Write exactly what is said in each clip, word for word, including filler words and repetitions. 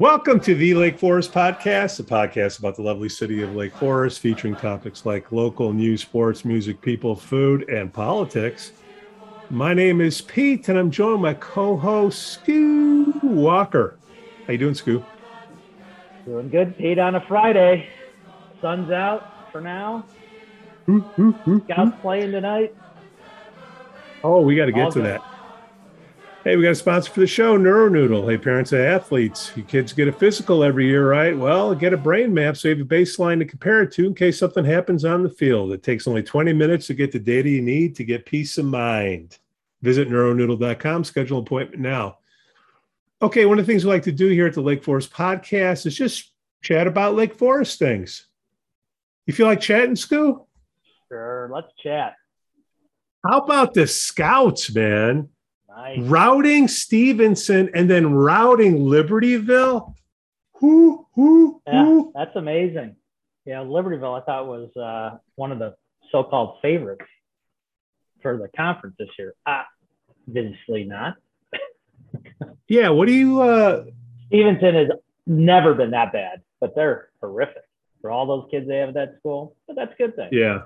Welcome to the Lake Forest Podcast, a podcast about the lovely city of Lake Forest, featuring topics like local news, sports, music, people, food, and politics. My name is Pete, and I'm joined by my co-host, Scoo Walker. How you doing, Scoo? Doing good, Pete, on a Friday. Sun's out for now. Ooh, ooh, ooh, Scouts ooh. playing tonight. Oh, we got to get All to good. that. Hey, we got a sponsor for the show, NeuroNoodle. Hey, parents of athletes, you kids get a physical every year, right? Well, get a brain map so you have a baseline to compare it to in case something happens on the field. It takes only twenty minutes to get the data you need to get peace of mind. Visit neuro noodle dot com, schedule an appointment now. Okay, one of the things we like to do here at the Lake Forest Podcast is just chat about Lake Forest things. You feel like chatting, Scoo? Sure, let's chat. How about the Scouts, man? Nice. Routing Stevenson and then routing Libertyville. Who, who, yeah, who? That's amazing. Yeah, Libertyville, I thought, was uh, one of the so-called favorites for the conference this year. Obviously not. Yeah, what do you uh... – Stevenson has never been that bad, but they're horrific for all those kids they have at that school. But that's a good thing. Yeah.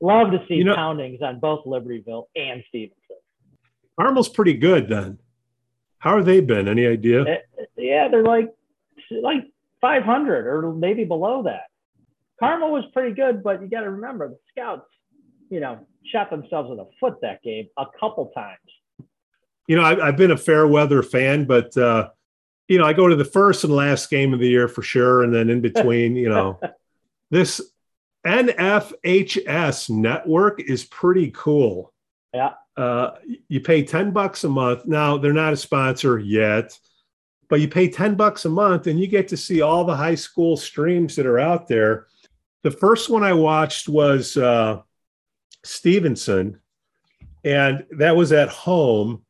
Love to see you know, poundings on both Libertyville and Stevenson. Carmel's pretty good then. How have they been? Any idea? Uh, yeah, they're like like five hundred or maybe below that. Carmel was pretty good, but you got to remember the Scouts, you know, shot themselves in the foot that game a couple times. You know, I, I've been a fair weather fan, but, uh, you know, I go to the first and last game of the year for sure. And then in between, you know, this N F H S network is pretty cool. Yeah. Uh, you pay ten bucks a month. Now they're not a sponsor yet, but you pay ten bucks a month and you get to see all the high school streams that are out there. The first one I watched was, uh, Stevenson, and that was at home.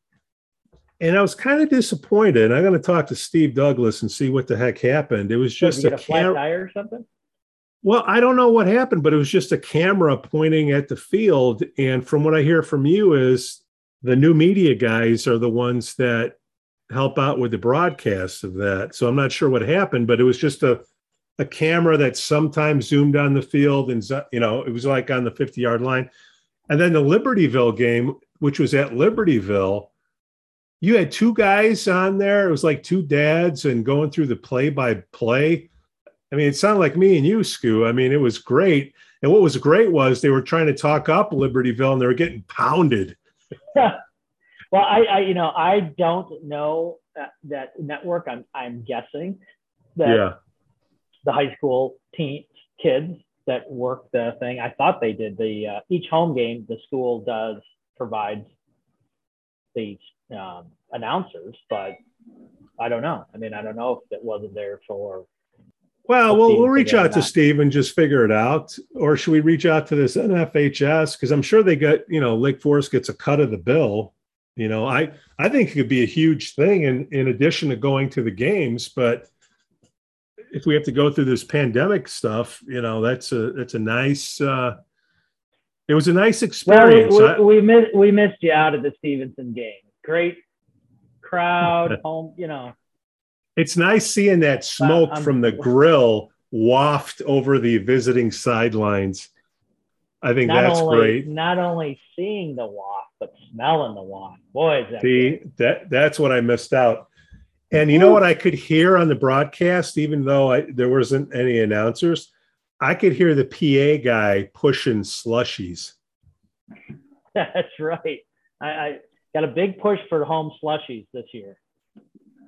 And I was kind of disappointed. I'm going to talk to Steve Douglas and see what the heck happened. It was just Did you get a, a flat cam- tire or something. Well, I don't know what happened, but it was just a camera pointing at the field. And from what I hear from you is the new media guys are the ones that help out with the broadcast of that. So I'm not sure what happened, but it was just a, a camera that sometimes zoomed on the field and, you know, it was like on the fifty-yard line. And then the Libertyville game, which was at Libertyville, you had two guys on there. It was like two dads and going through the play-by-play. I mean, it sounded like me and you, Scoo. I mean, it was great. And what was great was they were trying to talk up Libertyville, and they were getting pounded. well, I, I, you know, I don't know that, that network. I'm, I'm guessing that yeah. the high school teen kids that work the thing. I thought they did the uh, each home game. The school does provides the um, announcers, but I don't know. I mean, I don't know if it wasn't there for. Well, we'll, we'll reach out to Steve and just figure it out. Or should we reach out to this N F H S? Because I'm sure they got, you know, Lake Forest gets a cut of the bill. You know, I, I think it could be a huge thing in, in addition to going to the games. But if we have to go through this pandemic stuff, you know, that's a that's a nice uh, – it was a nice experience. Well, we, we, we, miss, we missed you out of the Stevenson game. Great crowd, home, you know. It's nice seeing that smoke uh, from the grill waft over the visiting sidelines. I think that's only, great. Not only seeing the waft, but smelling the waft. Boy, is that See, great. that that's what I missed out. And you Ooh. know what I could hear on the broadcast, even though I, there wasn't any announcers? I could hear the P A guy pushing slushies. That's right. I, I got a big push for home slushies this year.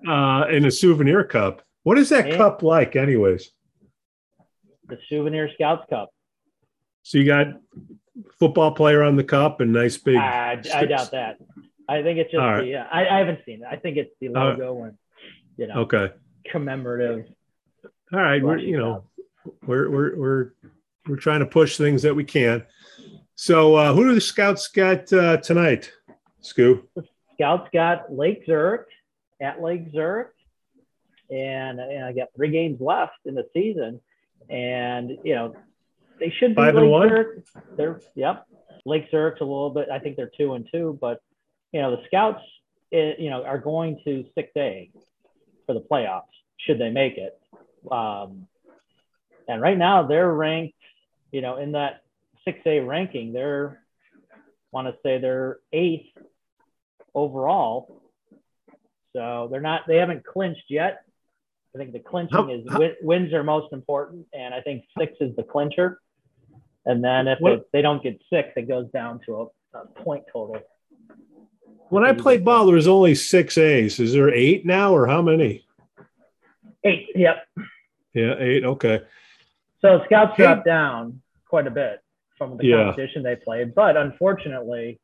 Uh, in a souvenir cup. What is that and cup like, anyways? The souvenir Scouts cup. So you got football player on the cup and nice big. I, I doubt that. I think it's just All the. Right. Uh, I, I haven't seen it. I think it's the logo right. and you know. Okay. Commemorative. All right, we're you know, we're we're we're we're trying to push things that we can. So uh, who do the Scouts got uh, tonight, Scoo? The Scouts got Lake Zurich. At Lake Zurich, and, and I got three games left in the season, and you know they should be five Lake and one. Zurich. They're yep. Lake Zurich's a little bit. I think they're two and two, but you know the Scouts, it, you know, are going to six A for the playoffs. should they make it. Um, and right now they're ranked, you know, in that six A ranking, they're, want to say they're eighth overall. So they're not, they haven't clinched yet. I think the clinching is win, wins are most important. And I think six is the clincher. And then if it, they don't get six, it goes down to a, a point total. When I played ball, there was only six A's. Is there eight now, or how many? Eight, yep. Yeah, eight, okay. So scouts eight. dropped down quite a bit from the yeah. competition they played. But unfortunately,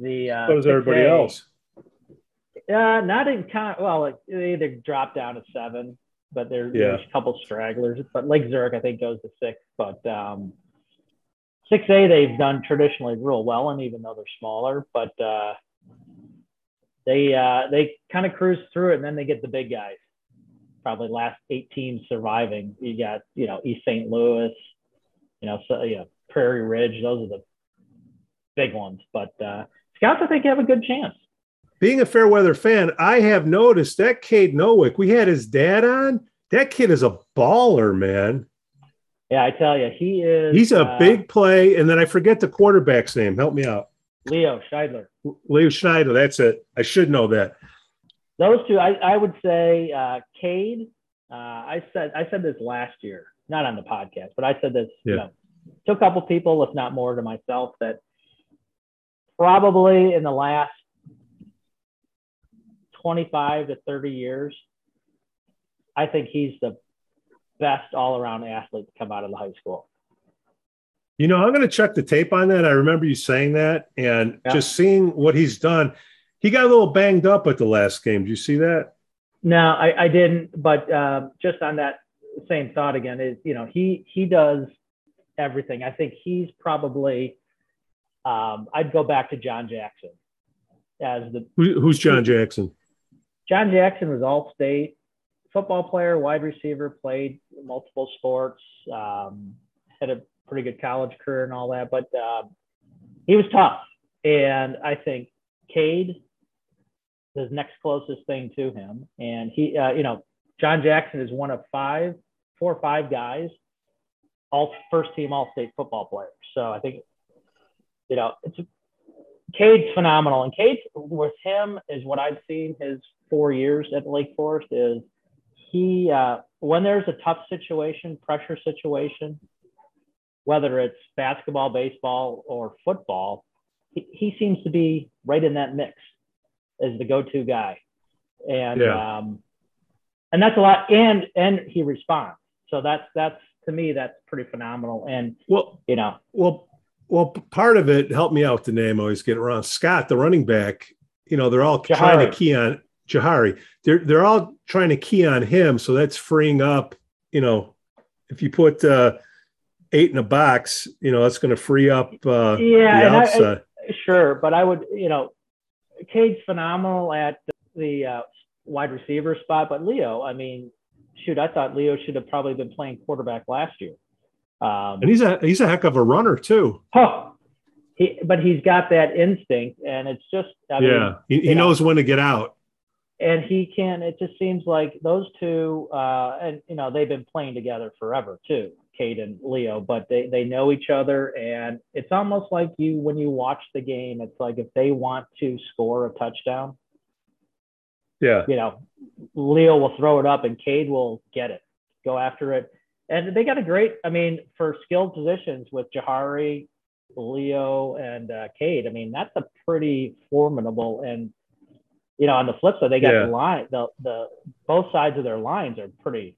the uh, – so does everybody A, else. Uh, not in con- – well, it, they either dropped down to seven, but there, yeah. there's a couple stragglers. But Lake Zurich, I think, goes to six. But um, six A, they've done traditionally real well, and even though they're smaller. But uh, – They uh, they kind of cruise through it, and then they get the big guys. Probably last eight teams surviving. You got, you know, East Saint Louis, you know, so, you know, Prairie Ridge. Those are the big ones. But uh, scouts, I think, have a good chance. Being a fair weather fan, I have noticed that Cade Nowick, we had his dad on. That kid is a baller, man. Yeah, I tell you, he is. He's a uh, big play, and then I forget the quarterback's name. Help me out. Leo Schneider. Leo Schneider, that's it. I should know that. Those two, I, I would say uh, Cade. Uh, I said I said this last year, not on the podcast, but I said this yeah. you know, to a couple people, if not more to myself, that probably in the last twenty-five to thirty years, I think he's the best all-around athlete to come out of the high school. You know, I'm going to check the tape on that. I remember you saying that, and yeah. just seeing what he's done. He got a little banged up at the last game. Did you see that? No, I, I didn't. But uh, just on that same thought again is, you know, he he does everything. I think he's probably um, – I'd go back to John Jackson. as the Who, Who's John he, Jackson? John Jackson was all-state football player, wide receiver, played multiple sports, um, had a – pretty good college career and all that, but uh, he was tough. And I think Cade, his next closest thing to him, and he, uh, you know, John Jackson is one of five, four or five guys, all first-team all-state football players. So I think, you know, it's Cade's phenomenal. And Cade, with him, is what I've seen his four years at Lake Forest is he, uh, when there's a tough situation, pressure situation, whether it's basketball, baseball, or football, he, he seems to be right in that mix as the go-to guy. And yeah. um, and that's a lot. And and he responds. So that's that's to me that's pretty phenomenal. And well, you know, well, well, part of it, help me out with the name. I always get it wrong. Scott, the running back. You know, they're all Jahari. trying to key on Jahari. They're they're all trying to key on him. So that's freeing up. You know, if you put. Uh, eight in a box, you know, that's going to free up uh, yeah, the outside. I, I, sure, but I would, you know, Cade's phenomenal at the uh, wide receiver spot, but Leo, I mean, shoot, I thought Leo should have probably been playing quarterback last year. Um, and he's a he's a heck of a runner too. Oh, he, but he's got that instinct, and it's just, I yeah, mean, he, he knows know, when to get out, and he can. It just seems like those two, uh, and you know, they've been playing together forever too. Cade and Leo, but they, they know each other, and it's almost like you when you watch the game, it's like if they want to score a touchdown, yeah, you know, Leo will throw it up and Cade will get it, go after it, and they got a great. I mean, for skilled positions with Jahari, Leo, and uh, Cade, I mean that's a pretty formidable. And you know, on the flip side, they got yeah. the line, the the both sides of their lines are pretty.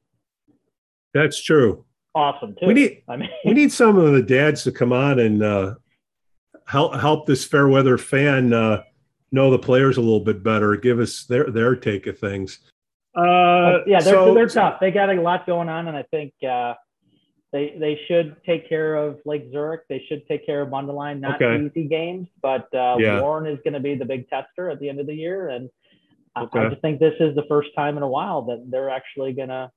That's true. Awesome too. We need, I mean, we need some of the dads to come on and uh, help help this fair weather fan uh, know the players a little bit better. Give us their their take of things. Uh, yeah, they're so, they're tough. They got a lot going on, and I think uh, they they should take care of Lake Zurich. They should take care of Mundelein. Not okay. easy games, but uh, yeah. Warren is going to be the big tester at the end of the year, and okay. I, I just think this is the first time in a while that they're actually going to.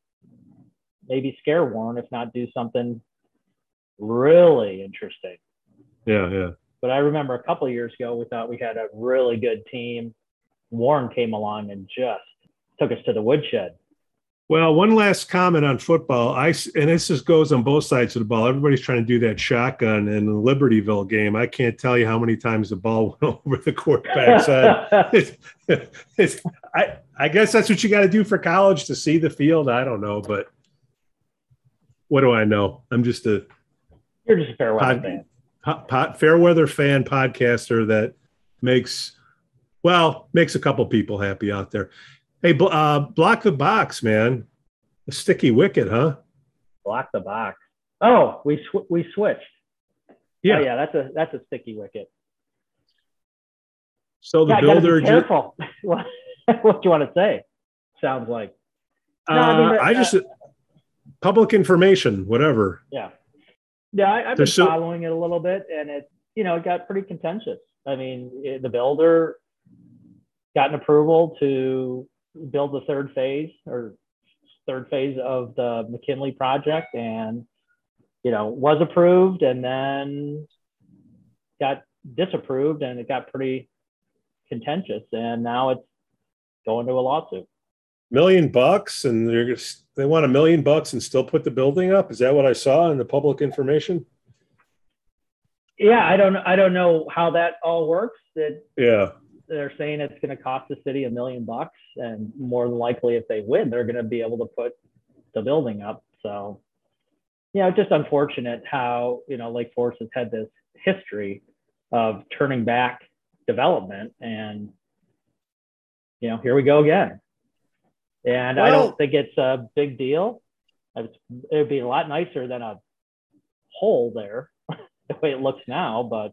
Maybe scare Warren, if not do something really interesting. Yeah, yeah. But I remember a couple of years ago, we thought we had a really good team. Warren came along and just took us to the woodshed. Well, one last comment on football. I, and this just goes on both sides of the ball. Everybody's trying to do that shotgun in the Libertyville game. I can't tell you how many times the ball went over the quarterback's head. It's, it's, I, I guess that's what you got to do for college to see the field. I don't know, but what do I know? I'm just a – You're just a fair weather pod, fan. Pod, pod, fair weather fan podcaster that makes – well, makes a couple people happy out there. Hey, uh, block the box, man. A sticky wicket, huh? Block the box. Oh, we sw- we switched. Yeah, oh, yeah. That's a that's a sticky wicket. So the yeah, builder. Be careful. Ju- what, what do you want to say? Sounds like. No, uh, I, mean, I just uh, public information, whatever. Yeah, yeah. I, I've There's been following so- it a little bit, and it you know it got pretty contentious. I mean, it, the builder got an approval to build the third phase or third phase of the McKinley project, and you know was approved and then got disapproved, and it got pretty contentious, and now it's going to a lawsuit. Million bucks, and they're just, they want a million bucks and still put the building up. Is that what I saw in the public information? Yeah, I don't I don't know how that all works. It, yeah. They're saying it's going to cost the city a million bucks, and more than likely, if they win, they're going to be able to put the building up. So, you know, it's just unfortunate how, you know, Lake Forest has had this history of turning back development, and, you know, here we go again. And well, I don't think it's a big deal. It would be a lot nicer than a hole there, the way it looks now, but.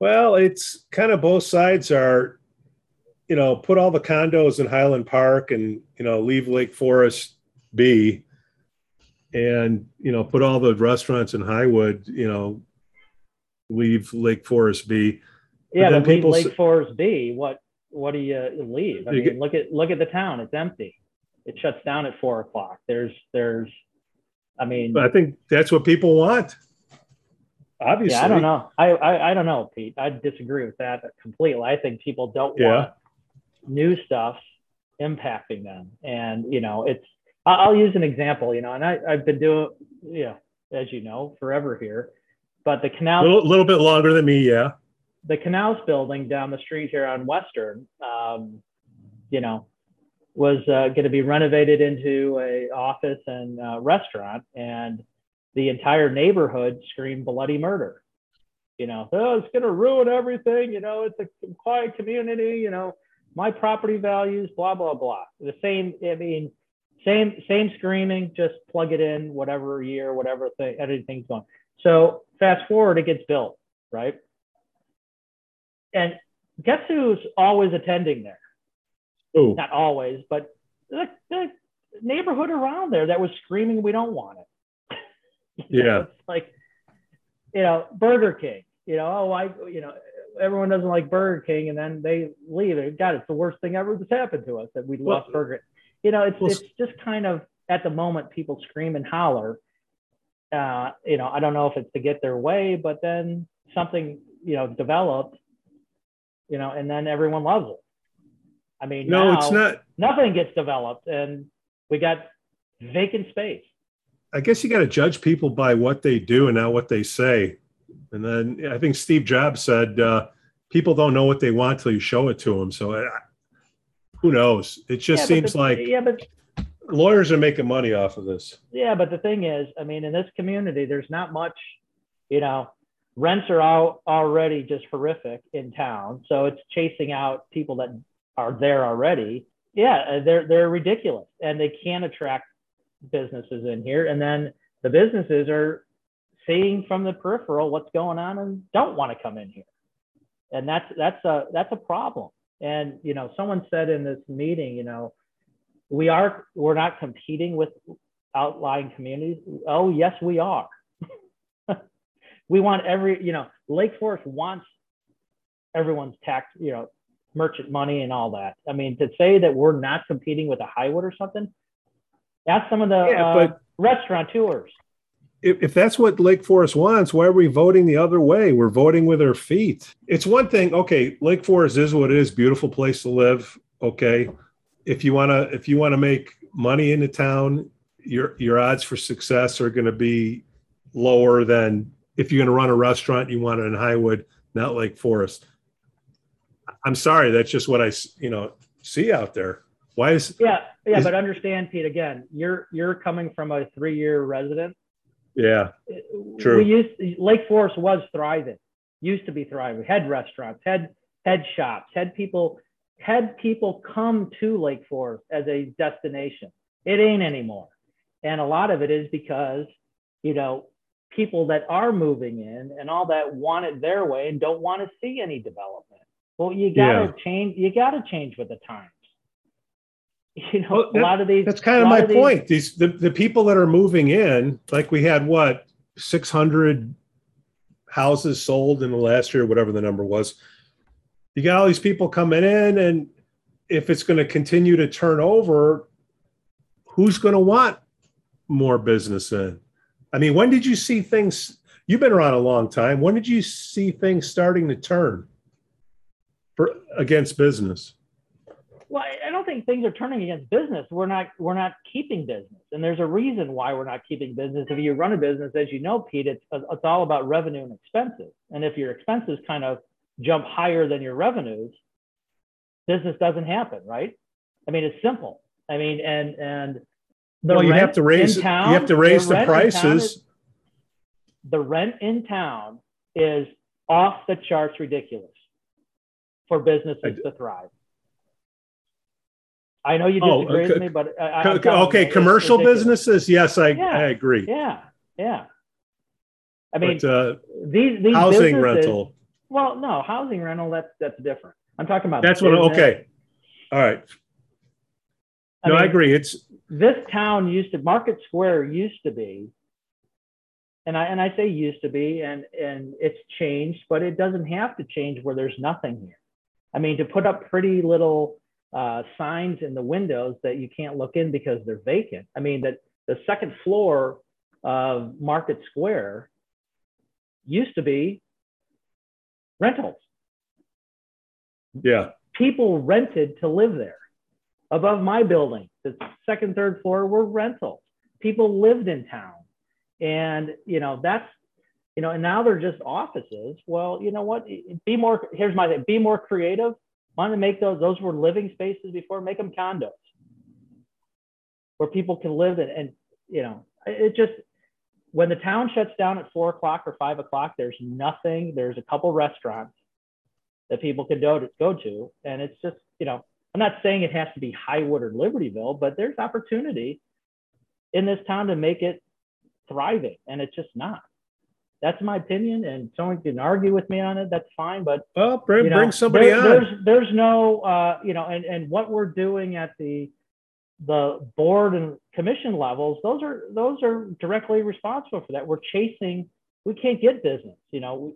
Well, it's kind of both sides are, you know, put all the condos in Highland Park and, you know, leave Lake Forest be, and, you know, put all the restaurants in Highwood, you know, leave Lake Forest be. Yeah, but, but leave Lake s- Forest be. What, what do you leave? I you mean, get- look at, look at the town. It's empty. It shuts down at four o'clock. There's, there's, I mean. I think that's what people want. Obviously. Yeah, I don't know. I, I, I don't know, Pete. I disagree with that completely. I think people don't yeah. want new stuff impacting them. And, you know, it's, I'll use an example, you know, and I, I've been doing, yeah, as you know, forever here, but the canal, a little, little bit longer than me. Yeah. The canals building down the street here on Western, um, you know, was uh, going to be renovated into a office and uh, restaurant, and the entire neighborhood screamed bloody murder. You know, oh, it's going to ruin everything. You know, it's a quiet community. You know, my property values, blah blah blah. The same, I mean, same same screaming. Just plug it in, whatever year, whatever thing, everything's going. So fast forward, it gets built, right? And guess who's always attending there? Ooh. Not always, but the, the neighborhood around there that was screaming, "We don't want it." You know, yeah, it's like, you know, Burger King, you know, oh, I, you know, everyone doesn't like Burger King, and then they leave. And God, it's the worst thing ever that's happened to us that we well, lost Burger. You know, it's well, it's just kind of at the moment people scream and holler. Uh, you know, I don't know if it's to get their way, but then something, you know, developed, you know, and then everyone loves it. I mean, no, now, it's not. Nothing gets developed, and we got vacant space. I guess you got to judge people by what they do and not what they say. And then I think Steve Jobs said, uh, people don't know what they want till you show it to them. So uh, who knows? It just yeah, seems the, like yeah, but, lawyers are making money off of this. Yeah, but the thing is, I mean, in this community, there's not much, you know, rents are all, already just horrific in town. So it's chasing out people that are there already. Yeah, they're they're ridiculous, and they can't attract businesses in here, and then the businesses are seeing from the peripheral what's going on and don't want to come in here, and that's that's a that's a problem. And you know, someone said in this meeting, you know, we are we're not competing with outlying communities. Oh yes, we are. We want every you know Lake Forest wants everyone's tax, you know, merchant money and all that. I mean, to say that we're not competing with a Highwood or something. That's some of the yeah, uh, restaurateurs. If, if that's what Lake Forest wants, why are we voting the other way? We're voting with our feet. It's one thing. Okay, Lake Forest is what it is. Beautiful place to live. Okay, if you wanna, if you wanna make money into town, your your odds for success are going to be lower than if you're going to run a restaurant, you want it in Highwood, not Lake Forest. I'm sorry. That's just what I, you know, see out there. Why is yeah. Yeah. Is, but understand, Pete, again, you're, you're coming from a three-year resident. Yeah. True. We used, Lake Forest was thriving, used to be thriving, had restaurants, had, had shops, had people, had people come to Lake Forest as a destination. It ain't anymore. And a lot of it is because, you know, people that are moving in and all that want it their way and don't want to see any development. Well, you got to yeah. change. You got to change with the times. You know, well, that, a lot of these. That's kind of my of these, point. These the, the people that are moving in, like we had what six hundred houses sold in the last year, whatever the number was. You got all these people coming in, and if it's going to continue to turn over, who's going to want more business in? I mean, when did you see things? You've been around a long time. When did you see things starting to turn? For, against business? Well, I don't think things are turning against business. We're not we're not keeping business. And there's a reason why we're not keeping business. If you run a business, as you know, Pete, it's, it's all about revenue and expenses. And if your expenses kind of jump higher than your revenues, business doesn't happen, right? I mean, it's simple. I mean, and and the well, you have to raise town, you have to raise the, the prices. Is, the rent in town is off the charts ridiculous. For businesses to thrive. I know you disagree oh, with me, but I, I'm okay. You, commercial businesses, yes, I, yeah, I agree. Yeah, yeah. I mean, but, uh, these these housing rental. Well, no, housing rental. That's that's different. I'm talking about that's business. What. Okay, all right. I no, mean, I agree. It's this town used to Market Square used to be, and I and I say used to be, and and it's changed, but it doesn't have to change where there's nothing here. I mean, to put up pretty little uh, signs in the windows that you can't look in because they're vacant. I mean, that the second floor of Market Square used to be rentals. Yeah. People rented to live there. Above my building, the second, third floor were rentals. People lived in town. And, you know, that's, you know, and now they're just offices. Well, you know what? Be more, here's my thing, be more creative. Want to make those, those were living spaces before, make them condos where people can live in. And, you know, it just, when the town shuts down at four o'clock or five o'clock, there's nothing, there's a couple restaurants that people can go to, go to. And it's just, you know, I'm not saying it has to be Highwood or Libertyville, but there's opportunity in this town to make it thriving. And it's just not. That's my opinion, and someone can argue with me on it. That's fine, but well, bring, you know, bring somebody there, on. There's, there's no, uh, you know, and, and what we're doing at the the board and commission levels, those are those are directly responsible for that. We're chasing. We can't get business. You know, we,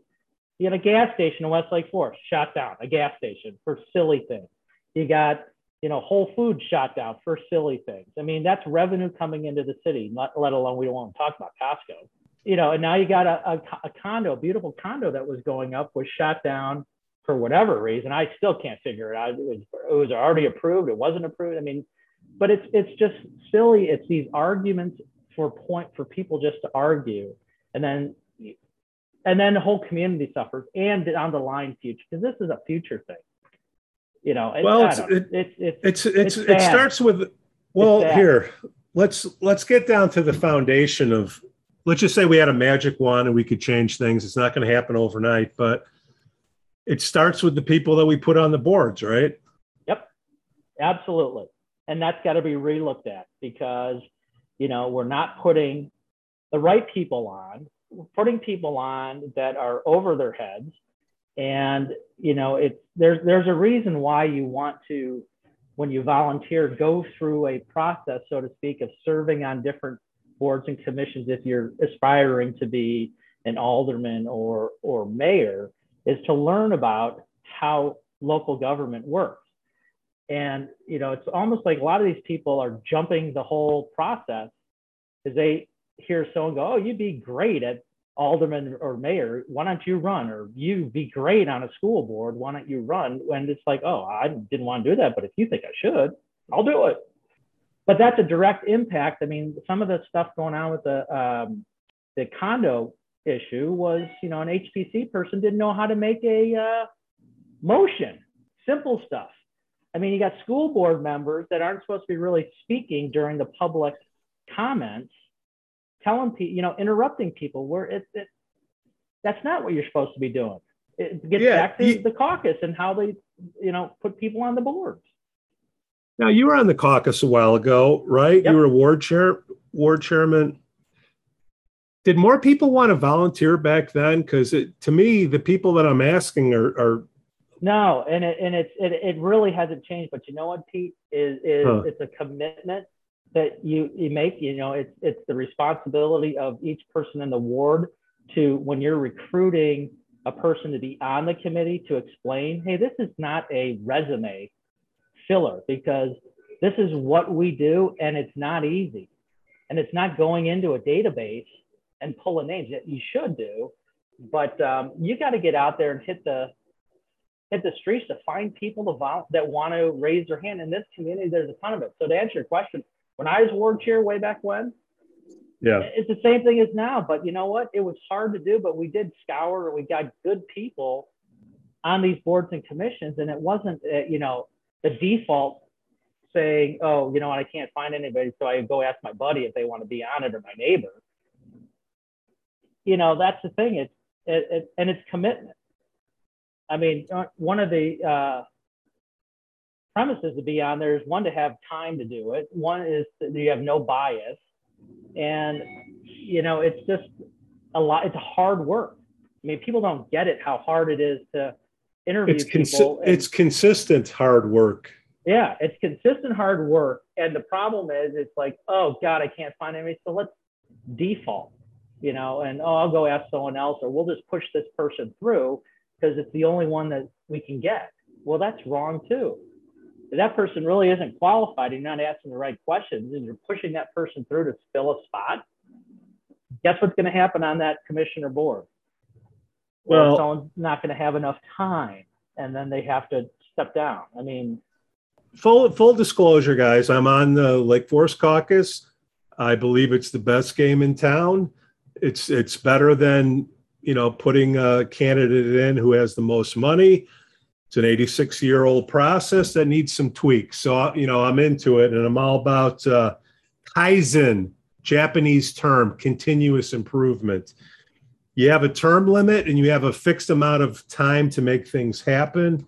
you had a gas station in Westlake Forest shut down. A gas station for silly things. You got, you know, Whole Foods shut down for silly things. I mean, that's revenue coming into the city. Not, let alone we don't want to talk about Costco. You know, and now you got a, a, a condo, beautiful condo that was going up, was shot down for whatever reason. I still can't figure it out. It was, it was already approved. It wasn't approved. I mean, but it's it's just silly. It's these arguments for point for people just to argue, and then and then the whole community suffers. And on the line future, because this is a future thing. You know, it's, well, it's, it, it's, it's, it's, it's it starts with well here. Let's let's get down to the foundation of. Let's just say we had a magic wand and we could change things. It's not going to happen overnight, but it starts with the people that we put on the boards, right? Yep, absolutely. And that's got to be relooked at because, you know, we're not putting the right people on. We're putting people on that are over their heads. And, you know, it's, there's, there's a reason why you want to, when you volunteer, go through a process, so to speak, of serving on different boards and commissions. If you're aspiring to be an alderman or or mayor, is to learn about how local government works. And you know, it's almost like a lot of these people are jumping the whole process because they hear someone go, "Oh, you'd be great at alderman or mayor. Why don't you run?" Or "You'd be great on a school board. Why don't you run?" When it's like, "Oh, I didn't want to do that, but if you think I should, I'll do it." but that's a direct impact. I mean, some of the stuff going on with the um, the condo issue was, you know, an H P C person didn't know how to make a uh, motion, simple stuff. I mean, you got school board members that aren't supposed to be really speaking during the public comments, telling people, you know, interrupting people where it, it that's not what you're supposed to be doing. It gets yeah, back to you, the caucus and how they, you know, put people on the boards. Now, you were on the caucus a while ago, right? Yep. You were ward chair, ward chairman. Did more people want to volunteer back then? Because to me, the people that I'm asking are, are no, and it and it's it, it really hasn't changed. But you know what, Pete, is is huh. it's a commitment that you you make. You know, it's it's the responsibility of each person in the ward to, when you're recruiting a person to be on the committee, to explain, hey, this is not a resume filler, because this is what we do, and it's not easy, and it's not going into a database and pulling names that you should do, but um, you got to get out there and hit the hit the streets to find people to vol- that want to raise their hand. In this community, there's a ton of it. So to answer your question, when I was ward chair way back when, yeah, it's the same thing as now, but you know what? It was hard to do, but we did scour. We got good people on these boards and commissions, and it wasn't, uh, you know, the default saying, oh, you know what? I can't find anybody, so I go ask my buddy if they want to be on it, or my neighbor. You know, that's the thing. It's it, it, and it's commitment. I mean, one of the uh, premises to be on there is, one, to have time to do it. One is that you have no bias, and you know, it's just a lot. It's hard work. I mean, people don't get it how hard it is to interview it's consi- people. And, it's consistent hard work. Yeah, it's consistent hard work, and the problem is, it's like, oh God, I can't find anybody, so let's default, you know, and oh, I'll go ask someone else, or we'll just push this person through, because it's the only one that we can get. Well, that's wrong too. That person really isn't qualified. You're not asking the right questions, and you're pushing that person through to fill a spot. Guess what's going to happen on that commissioner board? Well, well someone's not going to have enough time, and then they have to step down. I mean, full full disclosure, guys, I'm on the Lake Forest Caucus. I believe it's the best game in town. It's it's better than, you know, putting a candidate in who has the most money. It's an eighty-six-year-old process that needs some tweaks. So, you know, I'm into it, and I'm all about uh, Kaizen, Japanese term, continuous improvement. You have a term limit, and you have a fixed amount of time to make things happen.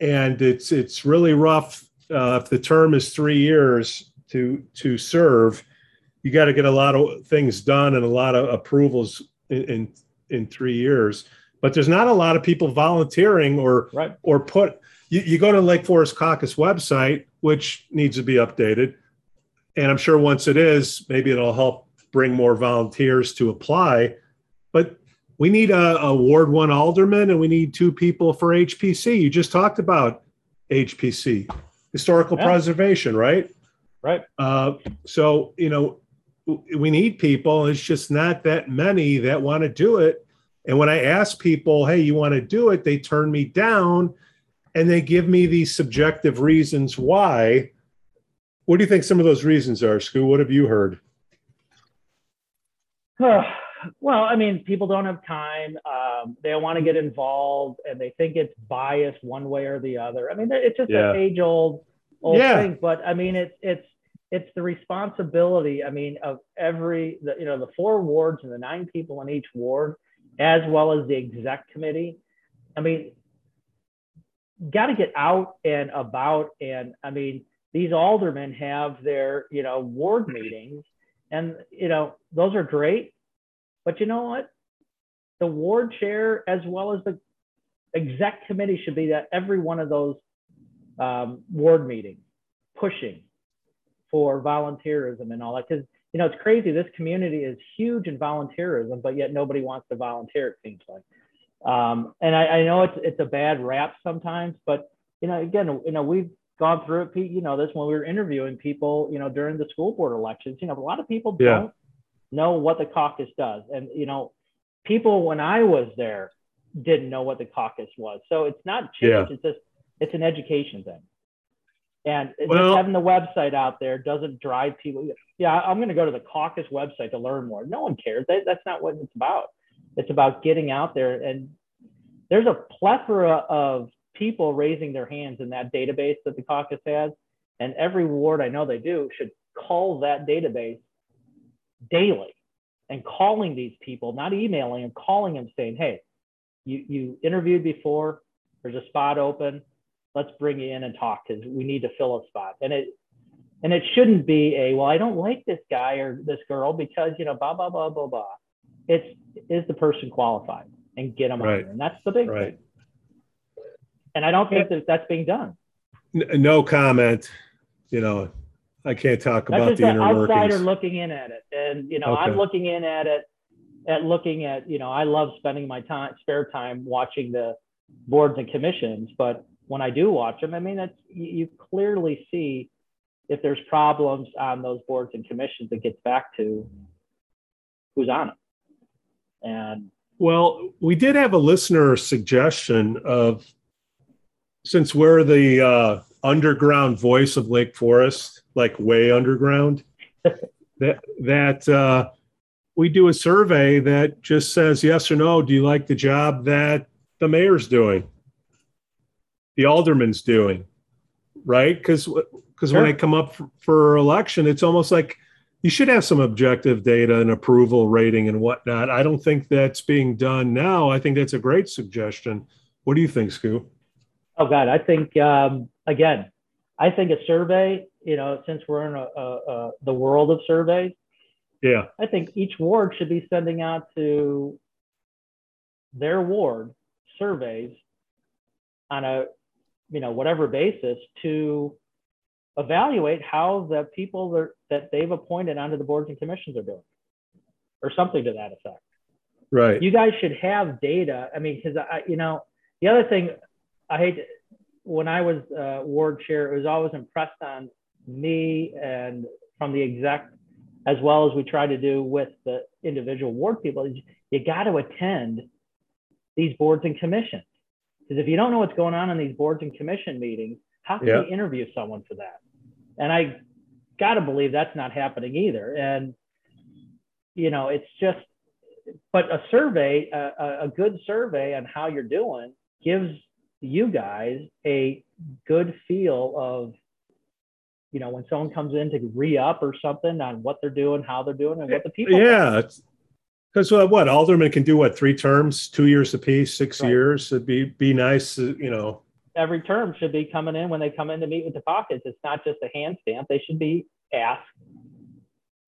And it's it's really rough uh, if the term is three years to to serve. You got to get a lot of things done and a lot of approvals in. in in three years, but there's not a lot of people volunteering or, right. or put, you, you go to Lake Forest Caucus website, which needs to be updated. And I'm sure once it is, maybe it'll help bring more volunteers to apply, but we need a, a Ward One alderman, and we need two people for H P C. You just talked about H P C, historical yeah. preservation, right? Right. Uh, so, you know, we need people. It's just not that many that want to do it. And when I ask people, hey, you want to do it? They turn me down, and they give me these subjective reasons why. What do you think some of those reasons are, Scoo? What have you heard? Well, I mean, people don't have time. Um, they don't want to get involved, and they think it's biased one way or the other. I mean, it's just yeah. an age old, old yeah. thing, but I mean, it's, it's, It's the responsibility, I mean, of every, the, you know, the four wards and the nine people in each ward, as well as the exec committee. I mean, got to get out and about. And I mean, these aldermen have their, you know, ward meetings, and, you know, those are great. But you know what? The ward chair, as well as the exec committee, should be at every one of those um, ward meetings, pushing for volunteerism and all that, because you know, it's crazy. This community is huge in volunteerism, but yet nobody wants to volunteer, it seems like. Um, and I, I know it's it's a bad rap sometimes, but you know, again, you know, we've gone through it, Pete. You know this when we were interviewing people, you know, during the school board elections. You know, a lot of people yeah. don't know what the caucus does, and you know, people when I was there didn't know what the caucus was. So it's not changed. Yeah. It's just it's an education thing. And well, just having the website out there doesn't drive people. Yeah, I'm going to go to the caucus website to learn more. No one cares. That, that's not what it's about. It's about getting out there. And there's a plethora of people raising their hands in that database that the caucus has. And every ward, I know they do, should call that database daily and calling these people, not emailing them, calling them saying, hey, you, you interviewed before, there's a spot open. Let's bring you in and talk because we need to fill a spot. And it, and it shouldn't be a, well, I don't like this guy or this girl because, you know, blah, blah, blah, blah, blah. It's, is the person qualified and get them right. on there. And that's the big right. thing. And I don't think that that's being done. No comment. You know, I can't talk that's about the inner workings. That's just an outsider looking in at it. And, you know, okay. I'm looking in at it, at looking at, you know, I love spending my time, spare time watching the boards and commissions. But when I do watch them, I mean, that's, you clearly see if there's problems on those boards and commissions that gets back to who's on them. And well, we did have a listener suggestion of, since we're the uh, underground voice of Lake Forest, like way underground, that that uh, we do a survey that just says yes or no. Do you like the job that the mayor's doing, the alderman's doing, right? Because because sure. when I come up for, for election, it's almost like you should have some objective data and approval rating and whatnot. I don't think that's being done now. I think that's a great suggestion. What do you think, Scoo? Oh, God, I think, um, again, I think a survey, you know, since we're in a, a, a, the world of surveys, yeah, I think each ward should be sending out to their ward surveys on a, you know, whatever basis to evaluate how the people that, that they've appointed onto the boards and commissions are doing or something to that effect. Right. You guys should have data. I mean, because, I, you know, the other thing, I hate to, when I was uh, ward chair, it was always impressed on me and from the exec, as well as we tried to do with the individual ward people. Is you got to attend these boards and commissions, because if you don't know what's going on in these boards and commission meetings, how can yeah. you interview someone for that? And I got to believe that's not happening either. And you know, it's just, but a survey, a, a good survey on how you're doing gives you guys a good feel of, you know, when someone comes in to re-up or something on what they're doing, how they're doing, and what the people yeah because uh, what alderman can do, what, three terms, two years apiece, six right. years. It'd be be nice, you know, every term should be coming in. When they come in to meet with the caucus, it's not just a hand stamp. They should be asked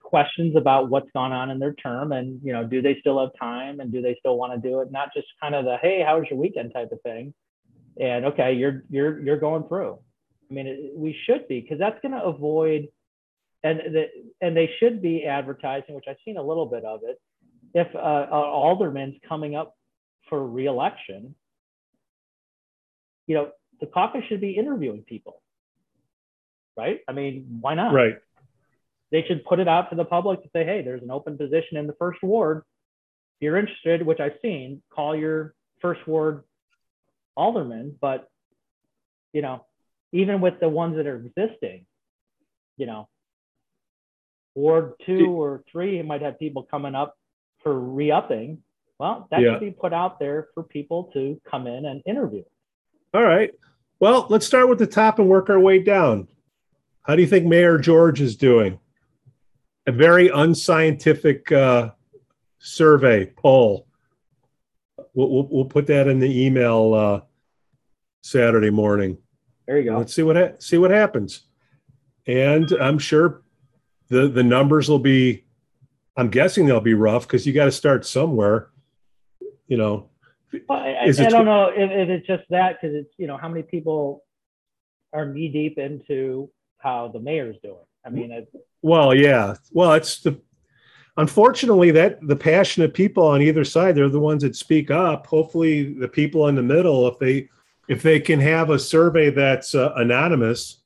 questions about what's gone on in their term, and you know, do they still have time and do they still want to do it, not just kind of the hey, how was your weekend type of thing. And okay, you're you're you're going through. I mean, it, we should be, because that's going to avoid, and the, and they should be advertising, which I've seen a little bit of it. If uh, an alderman's coming up for re-election, you know, the caucus should be interviewing people, right? I mean, why not? Right. They should put it out to the public to say, hey, there's an open position in the first ward. If you're interested, which I've seen, call your first ward alderman. But you know, even with the ones that are existing, you know, ward two or three might have people coming up for re-upping. Well, that yeah. should be put out there for people to come in and interview. All right, well, let's start with the top and work our way down. How do you think Mayor George is doing? A very unscientific uh survey poll. We'll, we'll put that in the email uh, Saturday morning. There you go. Let's see what ha- see what happens, and I'm sure the the numbers will be. I'm guessing they'll be rough because you got to start somewhere. You know, well, I, I don't know if, if it's just that, because it's, you know, how many people are knee deep into how the mayor's doing. I mean, it's, well, yeah, well, it's the. Unfortunately, that the passionate people on either side, they're the ones that speak up. Hopefully, the people in the middle, if they if they can have a survey that's uh, anonymous,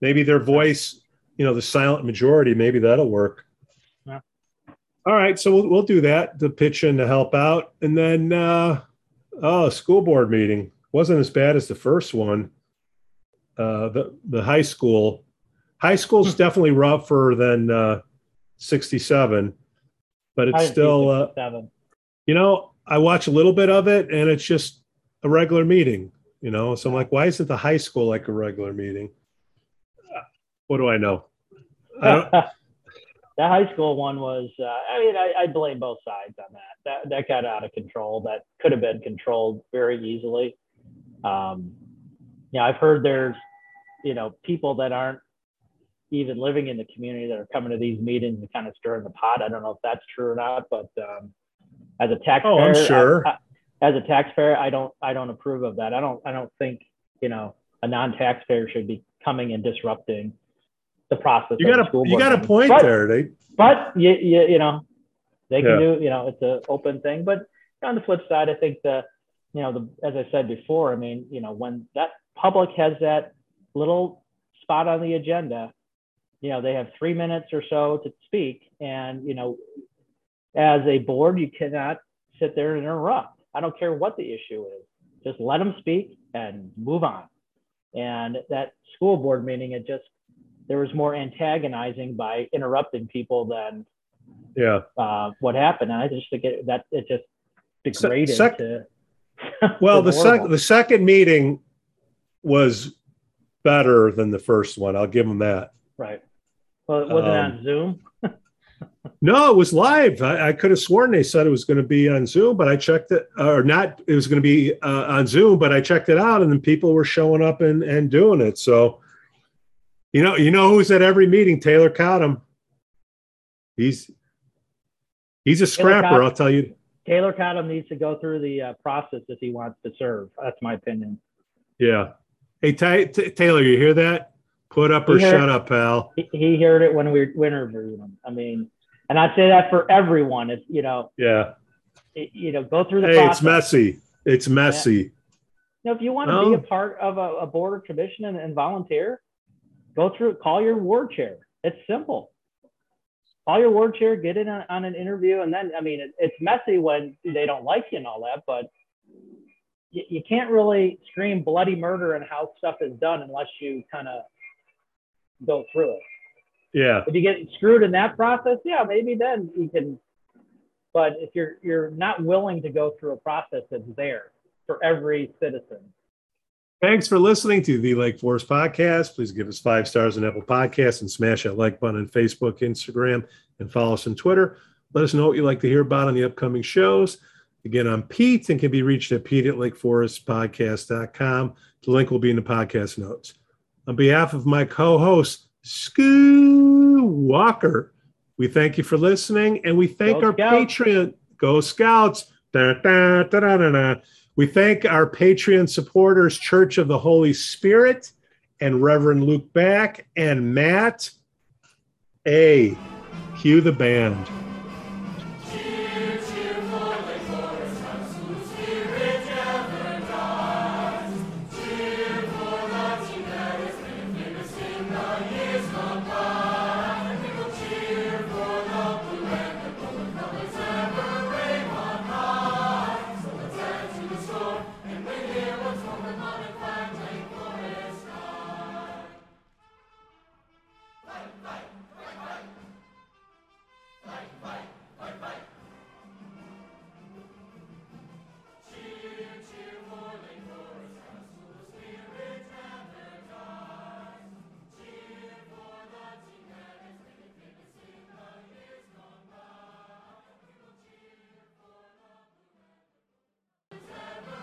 maybe their voice, you know, the silent majority, maybe that'll work. Yeah. All right, so we'll we'll do that to pitch in to help out, and then uh, oh, school board meeting wasn't as bad as the first one. uh, the the high school. High school's definitely rougher than uh, sixty-seven, but it's still uh, you know, I watch a little bit of it, and it's just a regular meeting, you know. So I'm like, why isn't the high school like a regular meeting? What do I know? I don't... That high school one was, uh, I mean, I, I blame both sides on that. That that got out of control. That could have been controlled very easily. Um, yeah, I've heard there's, you know, people that aren't even living in the community that are coming to these meetings and kind of stirring the pot. I don't know if that's true or not, but um, as a taxpayer, oh, I'm sure. I, I, as a taxpayer, I don't, I don't approve of that. I don't, I don't think, you know, a non-taxpayer should be coming and disrupting the process. You got a you got a point but, there. They, but you, you you know they can yeah. do you know it's an open thing. But on the flip side, I think the you know the as I said before, I mean you know when that public has that little spot on the agenda, you know they have three minutes or so to speak, and you know as a board you cannot sit there and interrupt. I don't care what the issue is, just let them speak and move on. And that school board meeting, it just there was more antagonizing by interrupting people than yeah. uh, what happened. And I just think it, that it just degraded. Sec- to, well, the, sec- the second meeting was better than the first one. I'll give them that. Right. Well, it wasn't um, on Zoom. No, it was live. I, I could have sworn they said it was going to be on Zoom, but I checked it or not. It was going to be uh, on Zoom, but I checked it out and then people were showing up and, and doing it. So, You know, you know who's at every meeting? Taylor Cotton. He's he's a scrapper. Cotton, I'll tell you. Taylor Cotton needs to go through the uh, process if he wants to serve. That's my opinion. Yeah. Hey, Ty, T- Taylor, you hear that? Put up or he shut heard, up, pal. He, he heard it when we were interviewing him. I mean, and I say that for everyone. It's you know. Yeah. It, you know, go through the. Hey, process. It's messy. It's messy. Yeah. You know, if you want to um, be a part of a, a board or commission and, and volunteer. Go through, call your ward chair. It's simple. Call your ward chair, get in on, on an interview. And then, I mean, it, it's messy when they don't like you and all that, but you, you can't really scream bloody murder and how stuff is done unless you kind of go through it. Yeah. If you get screwed in that process, yeah, maybe then you can, but if you're, you're not willing to go through a process that's there for every citizen. Thanks for listening to the Lake Forest Podcast. Please give us five stars on Apple Podcasts and smash that like button on Facebook, Instagram, and follow us on Twitter. Let us know what you'd like to hear about on the upcoming shows. Again, I'm Pete and can be reached at Pete at lake forest podcast dot com. The link will be in the podcast notes. On behalf of my co-host, Scoo Walker, we thank you for listening, and we thank Go our Scouts. Patreon. Go Scouts! Da, da, da, da, da, da. We thank our Patreon supporters, Church of the Holy Spirit, and Reverend Luke Back, and Matt A. Cue the band.